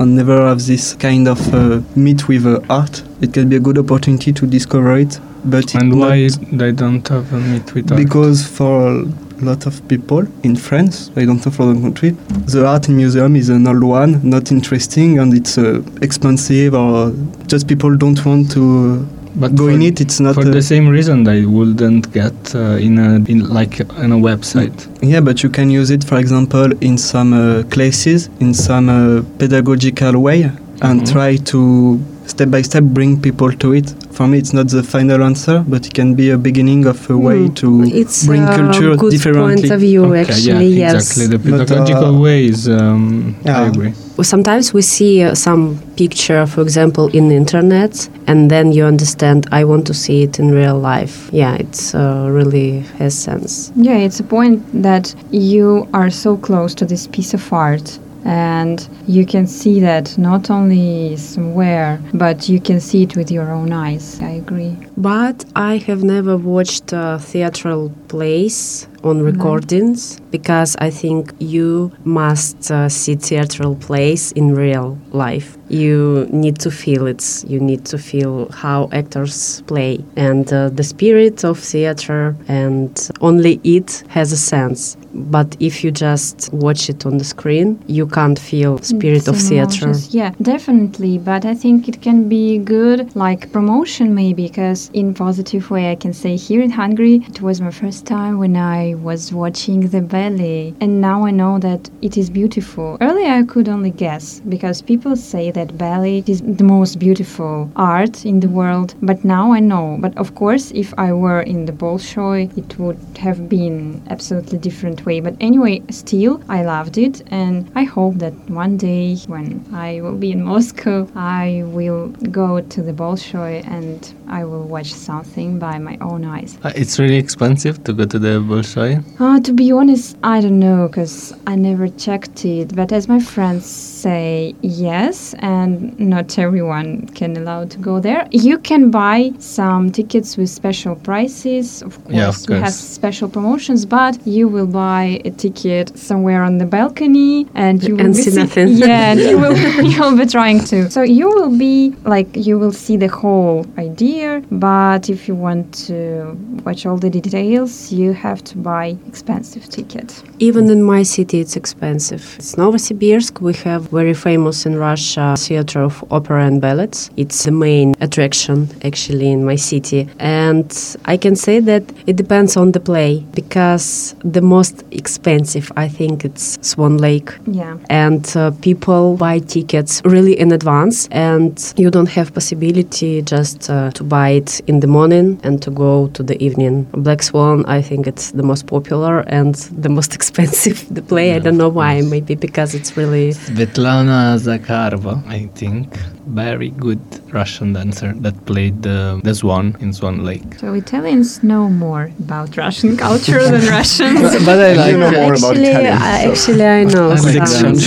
and never have this kind of uh, meet with uh, art. It can be a good opportunity to discover it. But and it why they don't have a meet with art? Because for lot of people in France, I don't know for the country, the art in museum is an old one, not interesting, and it's uh, expensive, or just people don't want to but go in it. It's not for the same reason they wouldn't get uh, in a in like on a website. Yeah, but you can use it, for example, in some uh, classes, in some uh, pedagogical way, mm-hmm. and try to step by step bring people to it. For me, it's not the final answer, but it can be a beginning of a way mm. to it's bring culture differently. It's a good point of view, okay, actually, yeah, yes. Exactly, the pedagogical uh, way is, um, yeah. I agree. Sometimes we see uh, some picture, for example, in the internet, and then you understand, I want to see it in real life. Yeah, it's uh, really has sense. Yeah, it's a point that you are so close to this piece of art, And you can see that not only somewhere, but you can see it with your own eyes. I agree. But I have never watched a theatrical plays on recordings, no. because I think you must uh, see theatrical plays in real life. You need to feel it. You need to feel how actors play and uh, the spirit of theater, and only it has a sense. But if you just watch it on the screen, you can't feel spirit of theater. Yeah, definitely. But I think it can be good, like promotion maybe, because in positive way I can say here in Hungary, it was my first time when I was watching the ballet. And now I know that it is beautiful. Earlier I could only guess, because people say that ballet is the most beautiful art in the world. But now I know. But of course, if I were in the Bolshoi, it would have been absolutely different way. But anyway, still, I loved it, and I hope that one day when I will be in Moscow, I will go to the Bolshoi and I will watch something by my own eyes. Uh, it's really expensive to go to the Bolshoi? Uh, to be honest, I don't know, because I never checked it. But as my friends say, yes, and not everyone can allow to go there. You can buy some tickets with special prices. Of course, yeah, of course. We have special promotions, but you will buy buy a ticket somewhere on the balcony and you will and be see nothing. Yeah, and you will you will be trying to. So you will be like you will see the whole idea, but if you want to watch all the details, you have to buy expensive ticket. Even in my city, it's expensive. It's Novosibirsk. We have very famous in Russia theater of opera and ballets. It's the main attraction actually in my city, and I can say that it depends on the play, because the most most expensive, I think it's Swan Lake. Yeah. And uh, people buy tickets really in advance, and you don't have possibility just uh, to buy it in the morning and to go to the evening. Black Swan, I think it's the most popular and the most expensive the play. Yeah, I don't know why, maybe because it's really... Svetlana Zakharova, I think. Very good Russian dancer that played the, the swan in Swan Lake. So Italians know more about Russian culture than Russians. But, but I like you know more actually, about Italians. I, so. Actually, I know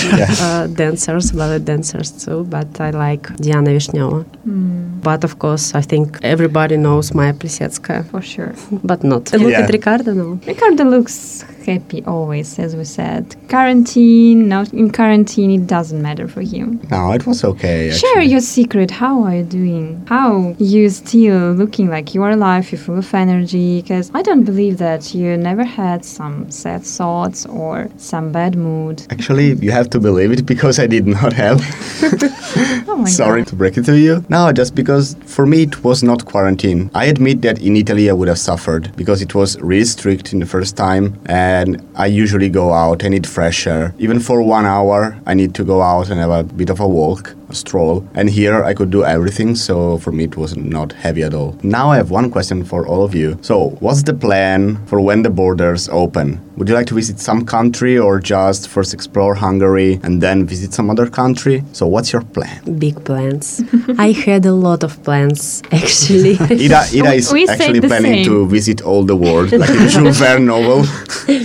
some uh, dancers, ballet dancers too, but I like Diana Vishneva. Mm. But of course, I think everybody knows Maya Plisetskaya. For sure. But not. Yeah. Look at Ricardo now. Ricardo looks happy always, as we said. Quarantine, not in quarantine, it doesn't matter for him. No, it was okay. Actually. Share your secret. How are you doing? How you still looking like you are alive, you're full of energy? Because I don't believe that you never had some sad thoughts or some bad mood. Actually, you have to believe it, because I did not have. Oh my Sorry God. To break it to you. No, just because for me it was not quarantine. I admit that in Italy I would have suffered, because it was really strict in the first time. And And I usually go out, I need fresh air. Even for one hour, I need to go out and have a bit of a walk, a stroll. And here I could do everything, so for me it was not heavy at all. Now I have one question for all of you. So, what's the plan for when the borders open? Would you like to visit some country, or just first explore Hungary and then visit some other country? So, what's your plan? Big plans. I had a lot of plans, actually. Ida, Ida is we actually planning same. To visit all the world, like a Jules Verne novel.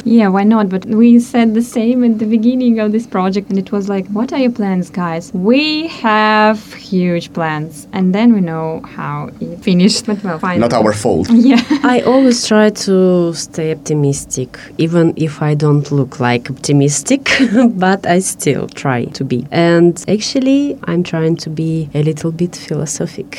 Yeah, why not? But we said the same at the beginning of this project, and it was like, what are your plans, guys? We have huge plans, and then we know how it finished. But well, fine. Not our fault. Yeah. I always try to stay optimistic, even if I don't look like optimistic, but I still try to be. And actually, I'm trying to be a little bit philosophic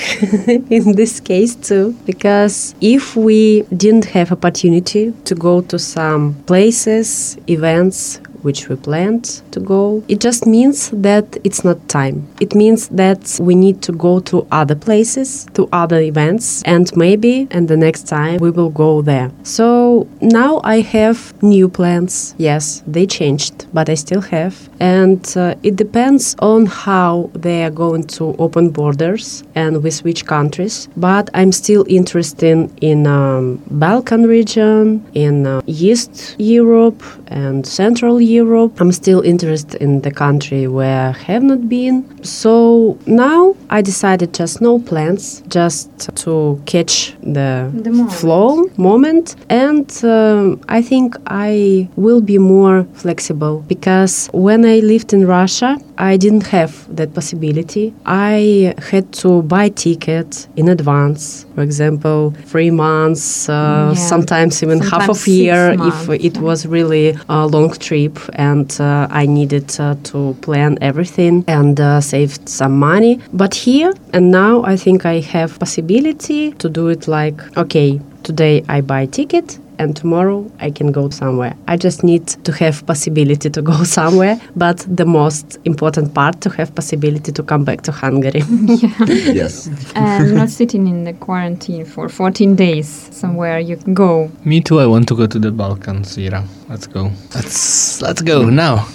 in this case too, because if we didn't have opportunity to go to some places, events, which we planned to go. It just means that it's not time. It means that we need to go to other places, to other events, and maybe, and the next time we will go there. So now I have new plans. Yes, they changed, but I still have. And uh, it depends on how they are going to open borders and with which countries. But I'm still interested in um, Balkan region, in uh, East Europe and Central Europe. Europe. I'm still interested in the country where I have not been. So now I decided just no plans, just to catch the, the moment. flow moment. And um, I think I will be more flexible, because when I lived in Russia, I didn't have that possibility. I had to buy tickets in advance, for example, three months, uh, yeah. sometimes even sometimes half of year months. If it was really a long trip and uh, I needed uh, to plan everything and uh, saved some money. But here and now I think I have possibility to do it like, okay, today I buy a ticket, and tomorrow I can go somewhere. I just need to have possibility to go somewhere, but the most important part, to have possibility to come back to Hungary. Yeah. Yes. And not sitting in the quarantine for fourteen days somewhere you can go. Me too, I want to go to the Balkans, Ira. Let's go. Let's, let's go now.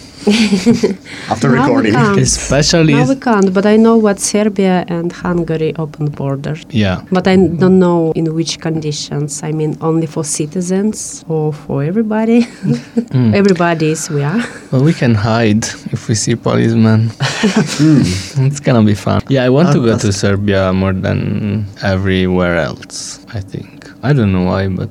After now recording. Especially. Now we can't, but I know what Serbia and Hungary open borders. Yeah. But I don't know in which conditions. I mean, only for citizens or for everybody. Mm. Everybody is we are. Well, we can hide if we see policemen. Mm. It's gonna be fun. Yeah, I want I'll to go to Serbia more than everywhere else, I think. I don't know why, but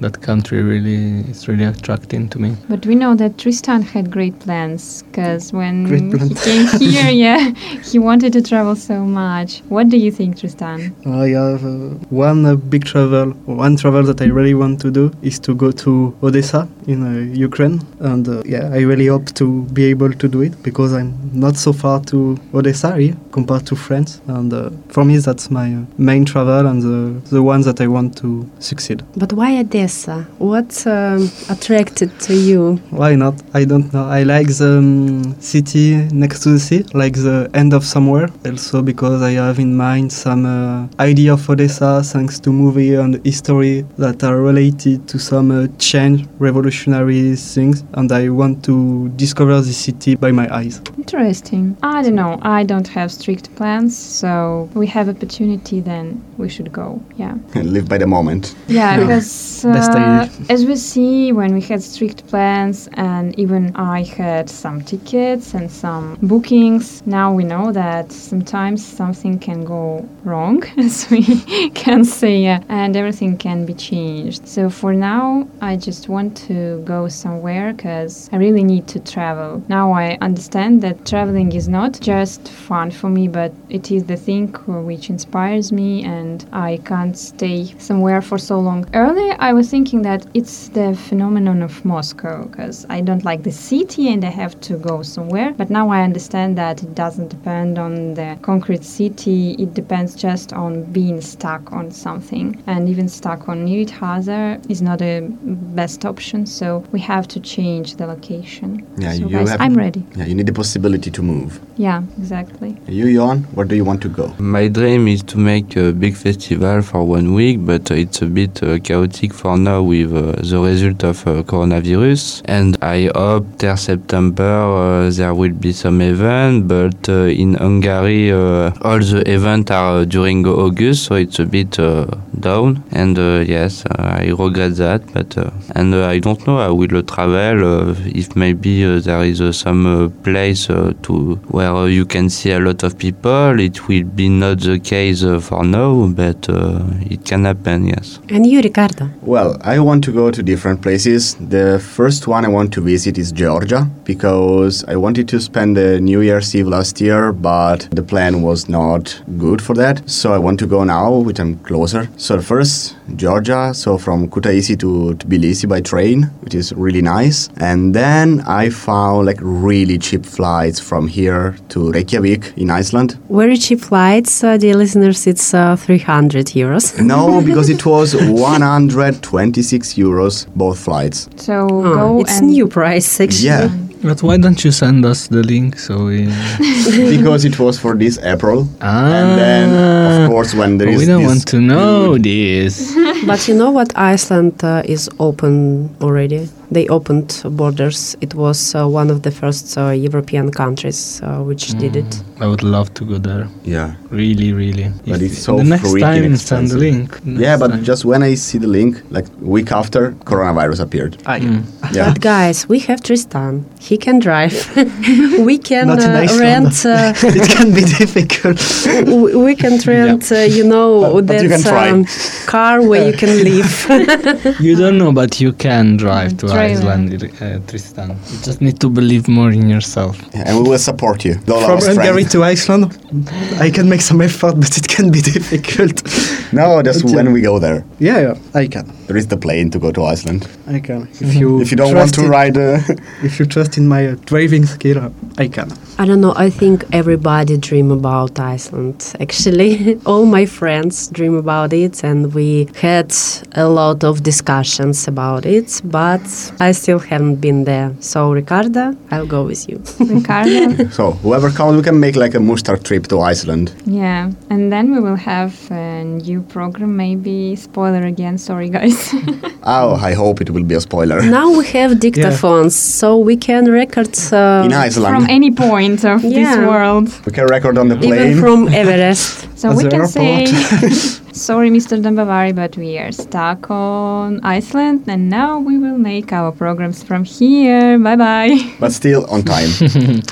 that country really is really attracting to me. But we know that Tristan had great plans, because when he came here, yeah, he wanted to travel so much. What do you think, Tristan? I have uh, one uh, big travel, one travel that I really want to do is to go to Odessa in uh, Ukraine. And uh, yeah, I really hope to be able to do it, because I'm not so far to Odessa here compared to France. And uh, for me, that's my uh, main travel and the, the one that I want to succeed. But why Odessa? What um, attracted to you? Why not? I don't know. I like the um, city next to the sea, like the end of somewhere. Also because I have in mind some uh, idea of Odessa thanks to movie and history that are related to some uh, change, revolutionary things, and I want to discover the city by my eyes. Interesting. I don't know. I don't have strict plans, so we have opportunity, then we should go. Yeah. Live by the moment. Yeah, because uh, Uh, as we see, when we had strict plans, and even I had some tickets and some bookings, now we know that sometimes something can go wrong, as we can say, and everything can be changed. So for now, I just want to go somewhere, because I really need to travel. Now I understand that traveling is not just fun for me, but it is the thing which inspires me, and I can't stay somewhere for so long. Earlier, I was thinking that it's the phenomenon of Moscow, because I don't like the city and I have to go somewhere. But now I understand that it doesn't depend on the concrete city, it depends just on being stuck on something. And even stuck on Nyíregyháza is not a best option, so we have to change the location. Yeah, so you guys, have I'm ready. Yeah, you need the possibility to move. Yeah, exactly. You, Johan, where do you want to go? My dream is to make a big festival for one week, but it's a bit uh, chaotic for now with uh, the result of uh, coronavirus, and I hope till September uh, there will be some event, but uh, in Hungary uh, all the events are uh, during August, so it's a bit uh, down, and uh, yes, uh, I regret that, but uh, and uh, I don't know, I will uh, travel uh, if maybe uh, there is uh, some uh, place uh, to where uh, you can see a lot of people. It will be not the case uh, for now, but uh, it can happen, yes. And you, Ricardo? Well, I want to go to different places. The first one I want to visit is Georgia, because I wanted to spend the New Year's Eve last year, but the plan was not good for that. So I want to go now, which I'm closer. So first, Georgia, so from Kutaisi to Tbilisi by train, which is really nice. And then I found like really cheap flights from here to Reykjavik in Iceland. Very cheap flights, uh, dear listeners, it's uh, three hundred euros. No, because it was one hundred twenty-six euros both flights. So oh, go it's and new price actually. Yeah. But why don't you send us the link? So we because it was for this April, ah, and then of course when there is we don't this want to know this. But you know what, Iceland uh, is open already. they opened borders. It was uh, one of the first uh, European countries uh, which mm, did it. I would love to go there. Yeah. Really, really. But if it's so freaking expensive. The next time send the link. Yeah, but time. Just when I see the link, like week after, coronavirus appeared. Ah, yeah. Mm. yeah. But guys, we have Tristan. He can drive. we can uh, rent. Uh, it can be difficult. we, we can rent, yeah. uh, you know, that um, car where you can live. You don't know, but you can drive to Driver. Iceland, uh, Tristan. You just need to believe more in yourself. Yeah, and we will support you. Don't From Hungary to Iceland, I can make some effort, but it can be difficult. No, just but, when yeah. we go there. Yeah, yeah, I can. There is the plane to go to Iceland. I can. If mm-hmm. you if you don't want to in, ride... Uh, if you trust in my uh, driving skill, I can. I don't know, I think everybody dream about Iceland, actually. All my friends dream about it, and we had a lot of discussions about it, but I still haven't been there. So, Ricarda, I'll go with you. Ricarda? So, whoever comes, we can make like a Mustar trip to Iceland. Yeah, and then we will have a new program, maybe spoiler again, sorry guys. Oh, I hope it will be a spoiler. Now we have dictaphones, yeah. so we can record uh, in Iceland. From any point of yeah. this world. We can record on the plane. Even from Everest. So At we can airport. say... Sorry, Mister Dambavari, but we are stuck on Iceland, and now we will make our programs from here. Bye-bye. But still on time.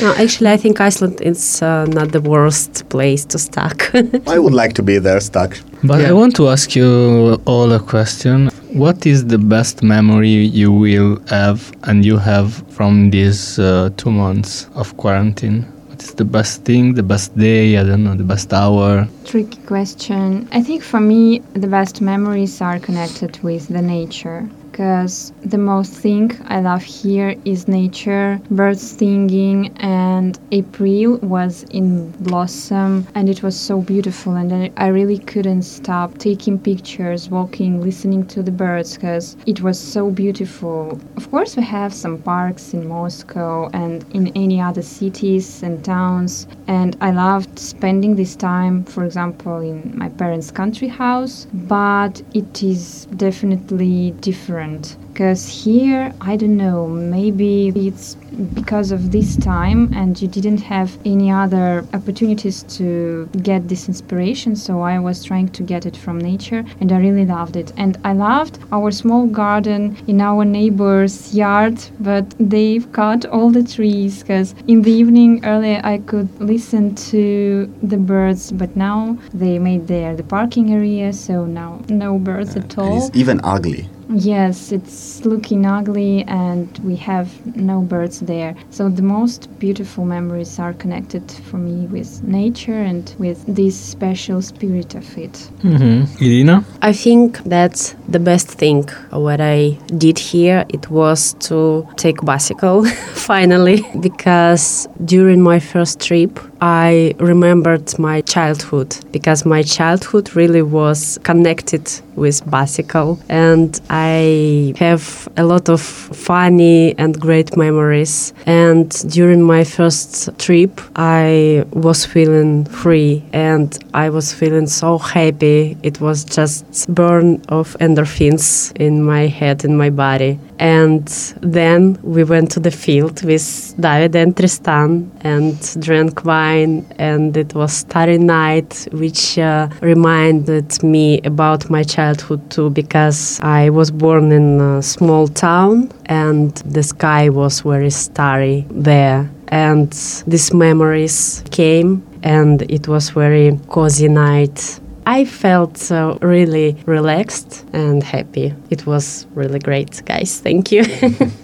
No, actually, I think Iceland is uh, not the worst place to stuck. I would like to be there stuck. But yeah. I want to ask you all a question. What is the best memory you will have and you have from these uh, two months of quarantine? It's the best thing, the best day, I don't know, the best hour? Tricky question. I think for me, the best memories are connected with the nature. Because the most thing I love here is nature, birds singing, and April was in blossom and it was so beautiful, and I really couldn't stop taking pictures, walking, listening to the birds, because it was so beautiful. Of course, we have some parks in Moscow and in any other cities and towns, and I loved spending this time, for example, in my parents' country house, but it is definitely different. Because here, I don't know, maybe it's because of this time and you didn't have any other opportunities to get this inspiration, so I was trying to get it from nature and I really loved it. And I loved our small garden in our neighbor's yard, but they've cut all the trees, because in the evening earlier I could listen to the birds, but now they made there the parking area, so now no birds uh, at all. It's even ugly. Yes, it's looking ugly and we have no birds there. So the most beautiful memories are connected for me with nature and with this special spirit of it. Mm-hmm. Irina? I think that's the best thing what I did here. It was to take bicycle, finally, because during my first trip, I remembered my childhood, because my childhood really was connected with bicycle, and I have a lot of funny and great memories. And during my first trip, I was feeling free and I was feeling so happy. It was just burn of endorphins in my head, in my body. And then we went to the field with David and Tristan and drank wine, and it was Starry Night, which uh, reminded me about my childhood too, because I was born in a small town and the sky was very starry there. And these memories came, and it was very cozy night. I felt uh, really relaxed and happy. It was really great, guys. Thank you.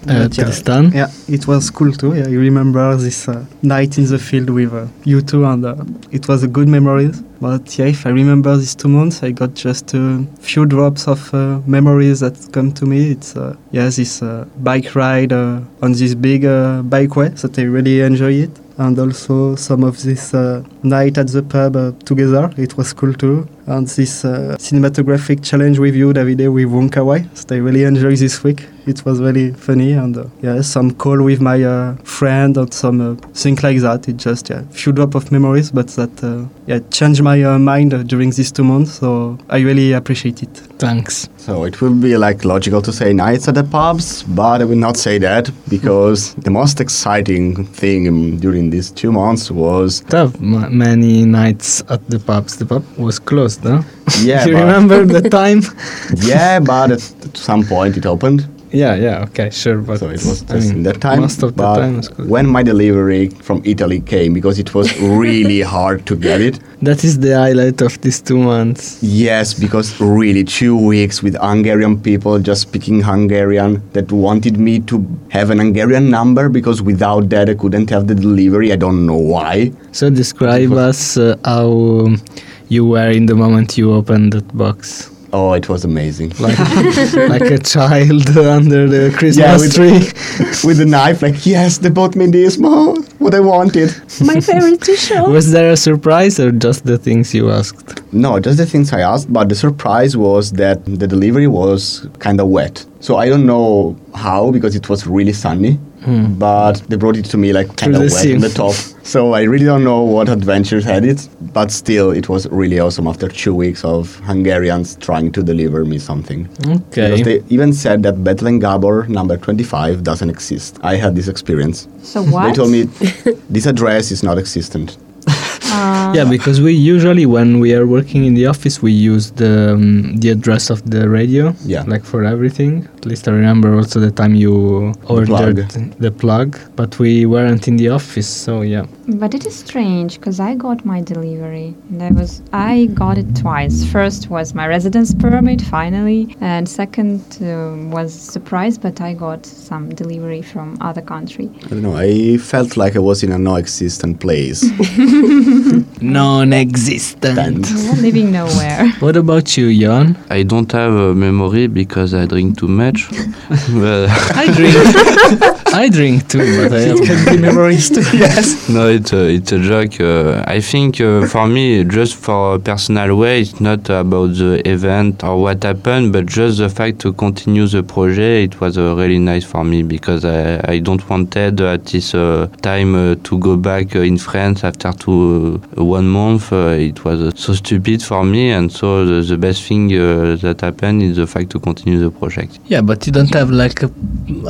uh, Tristan? Yeah, it was cool too. Yeah, you remember this uh, night in the field with uh, you two, and uh, it was a good memory. But yeah, if I remember these two months, I got just a few drops of uh, memories that come to me. It's uh, yeah, this uh, bike ride uh, on this big uh, bikeway, so I really enjoy it. And also some of this uh, night at the pub uh, together, it was cool too. on this uh, cinematographic challenge with you, Davide, with Wong Kar-wai. So I really enjoyed this week. It was really funny, and uh, yeah, some call with my uh, friend and some uh, things like that. It just yeah, few drop of memories, but that uh, yeah changed my uh, mind uh, during these two months. So I really appreciate it. Thanks. So it will be like logical to say nights at the pubs, but I will not say that because the most exciting thing during these two months was have m- many nights at the pubs. The pub was closed, huh? Yeah. You remember the time? Yeah, but at, at some point it opened. Yeah, yeah, okay, sure, but so it was just I mean, in that time. Most of the time was good. When my delivery from Italy came, because it was really hard to get it. That is the highlight of these two months. Yes, because really two weeks with Hungarian people just speaking Hungarian that wanted me to have an Hungarian number because without that I couldn't have the delivery. I don't know why. So describe us uh, how you were in the moment you opened that box. Oh, it was amazing. Like, like a child under the Christmas yeah, with tree. With a knife, like, yes, they bought me this, mom, what I wanted. My favorite t-shirt. Was there a surprise or just the things you asked? No, just the things I asked, but the surprise was that the delivery was kind of wet. So I don't know how, because it was really sunny. Hmm. But they brought it to me like kind of wet on the top. So I really don't know what adventures had it. But still, it was really awesome after two weeks of Hungarians trying to deliver me something. Okay. Because they even said that Bethlen Gabor number twenty-five doesn't exist. I had this experience. So what? They told me this address is not existent. Uh. Yeah, because we usually, when we are working in the office, we use the um, the address of the radio, yeah. Like for everything. At least I remember also the time you ordered plug. the plug, but we weren't in the office, so yeah. But it is strange, because I got my delivery, and I, was, I got it twice. First was my residence permit, finally, and second uh, was surprise, but I got some delivery from other country. I don't know, I felt like I was in a non-existent place. Non-existent. You're living nowhere. What about you, Jan? I don't have a memory because I drink too much. Well, I drink. I drink too, but I have can be memories too. Yes. No, it's a, it's a joke. Uh, I think uh, for me, just for a personal way, it's not about the event or what happened, but just the fact to continue the project. It was uh, really nice for me because I, I don't wanted at this uh, time uh, to go back uh, in France after two. Uh, one month uh, it was uh, so stupid for me, and so the, the best thing uh, that happened is the fact to continue the project. Yeah, but you don't have like a,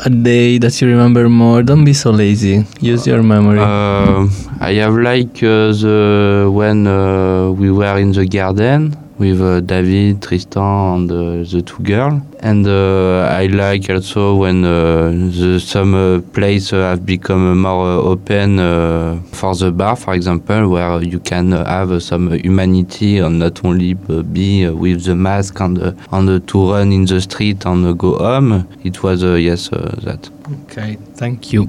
a day that you remember more. Don't be so lazy, use uh, your memory. uh, I have like uh, the when uh, we were in the garden with uh, David, Tristan, and uh, the two girls. And uh, I like also when uh, the, some uh, places uh, have become more uh, open uh, for the bar, for example, where you can uh, have uh, some humanity and not only uh, be uh, with the mask and, uh, and uh, to run in the street and uh, go home. It was, uh, yes, uh, that. Okay, thank you.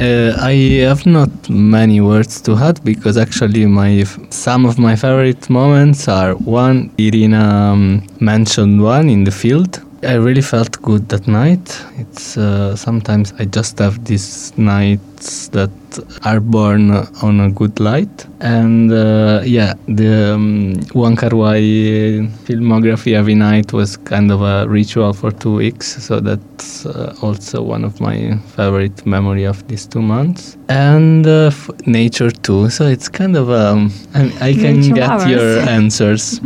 Uh, I have not many words to add because actually my f- some of my favorite moments are one, Irina um, mentioned one in the field. I really felt good that night. It's uh, sometimes I just have these nights that are born on a good light. And uh, yeah, the um, Wong Kar-wai filmography every night was kind of a ritual for two weeks. So that's uh, also one of my favorite memory of these two months. And uh, f- nature too. So it's kind of, um, I, I can nature get hours. Your answers.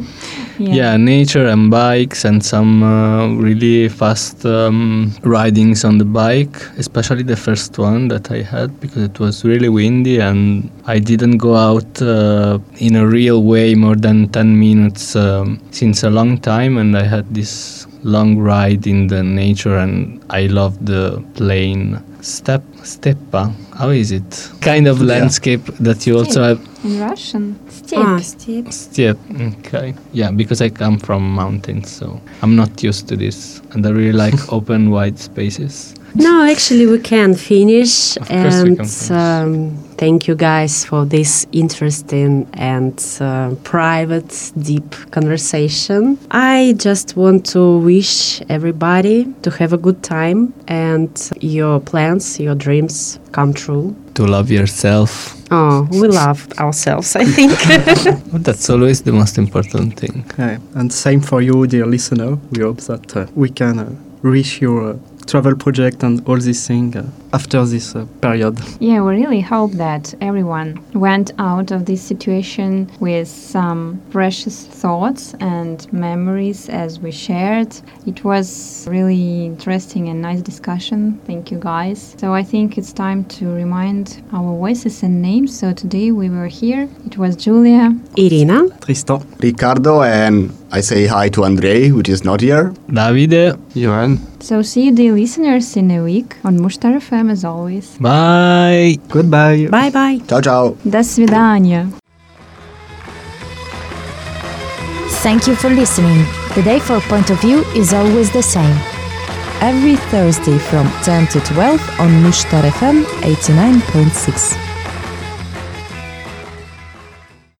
Yeah. Yeah, nature and bikes and some uh, really fast um, ridings on the bike, especially the first one that I had because it was really windy and I didn't go out uh, in a real way more than ten minutes um, since a long time, and I had this long ride in the nature and I loved the plain step, steppa, how is it? Kind of yeah. Landscape that you also have. In Russian? Steep. Ah, steep. Steep, okay. Yeah, because I come from mountains, so I'm not used to this. And I really like open, wide spaces. No, actually we can finish. Of and course we can finish. Um, thank you guys for this interesting and uh, private, deep conversation. I just want to wish everybody to have a good time and your plans, your dreams come true. To love yourself. Oh, we loved ourselves, I think. That's always the most important thing. Yeah. And same for you, dear listener. We hope that uh, we can uh, reach your uh, travel project and all these things uh, after this uh, period. Yeah, we really hope that everyone went out of this situation with some precious thoughts and memories as we shared. It was really interesting and nice discussion. Thank you, guys. So I think it's time to remind our voices and names. So today we were here. It was Julia, Irina, Tristan, Ricardo, and I say hi to Andrei, which is not here. Davide, Johan. So see you, dear listeners, in a week on Mustafa F M as always. Bye. Goodbye. Bye bye. Ciao ciao. До свидания. Thank you for listening. The day for Point of View is always the same. Every Thursday from ten to twelve on Mustafa F M eighty-nine point six.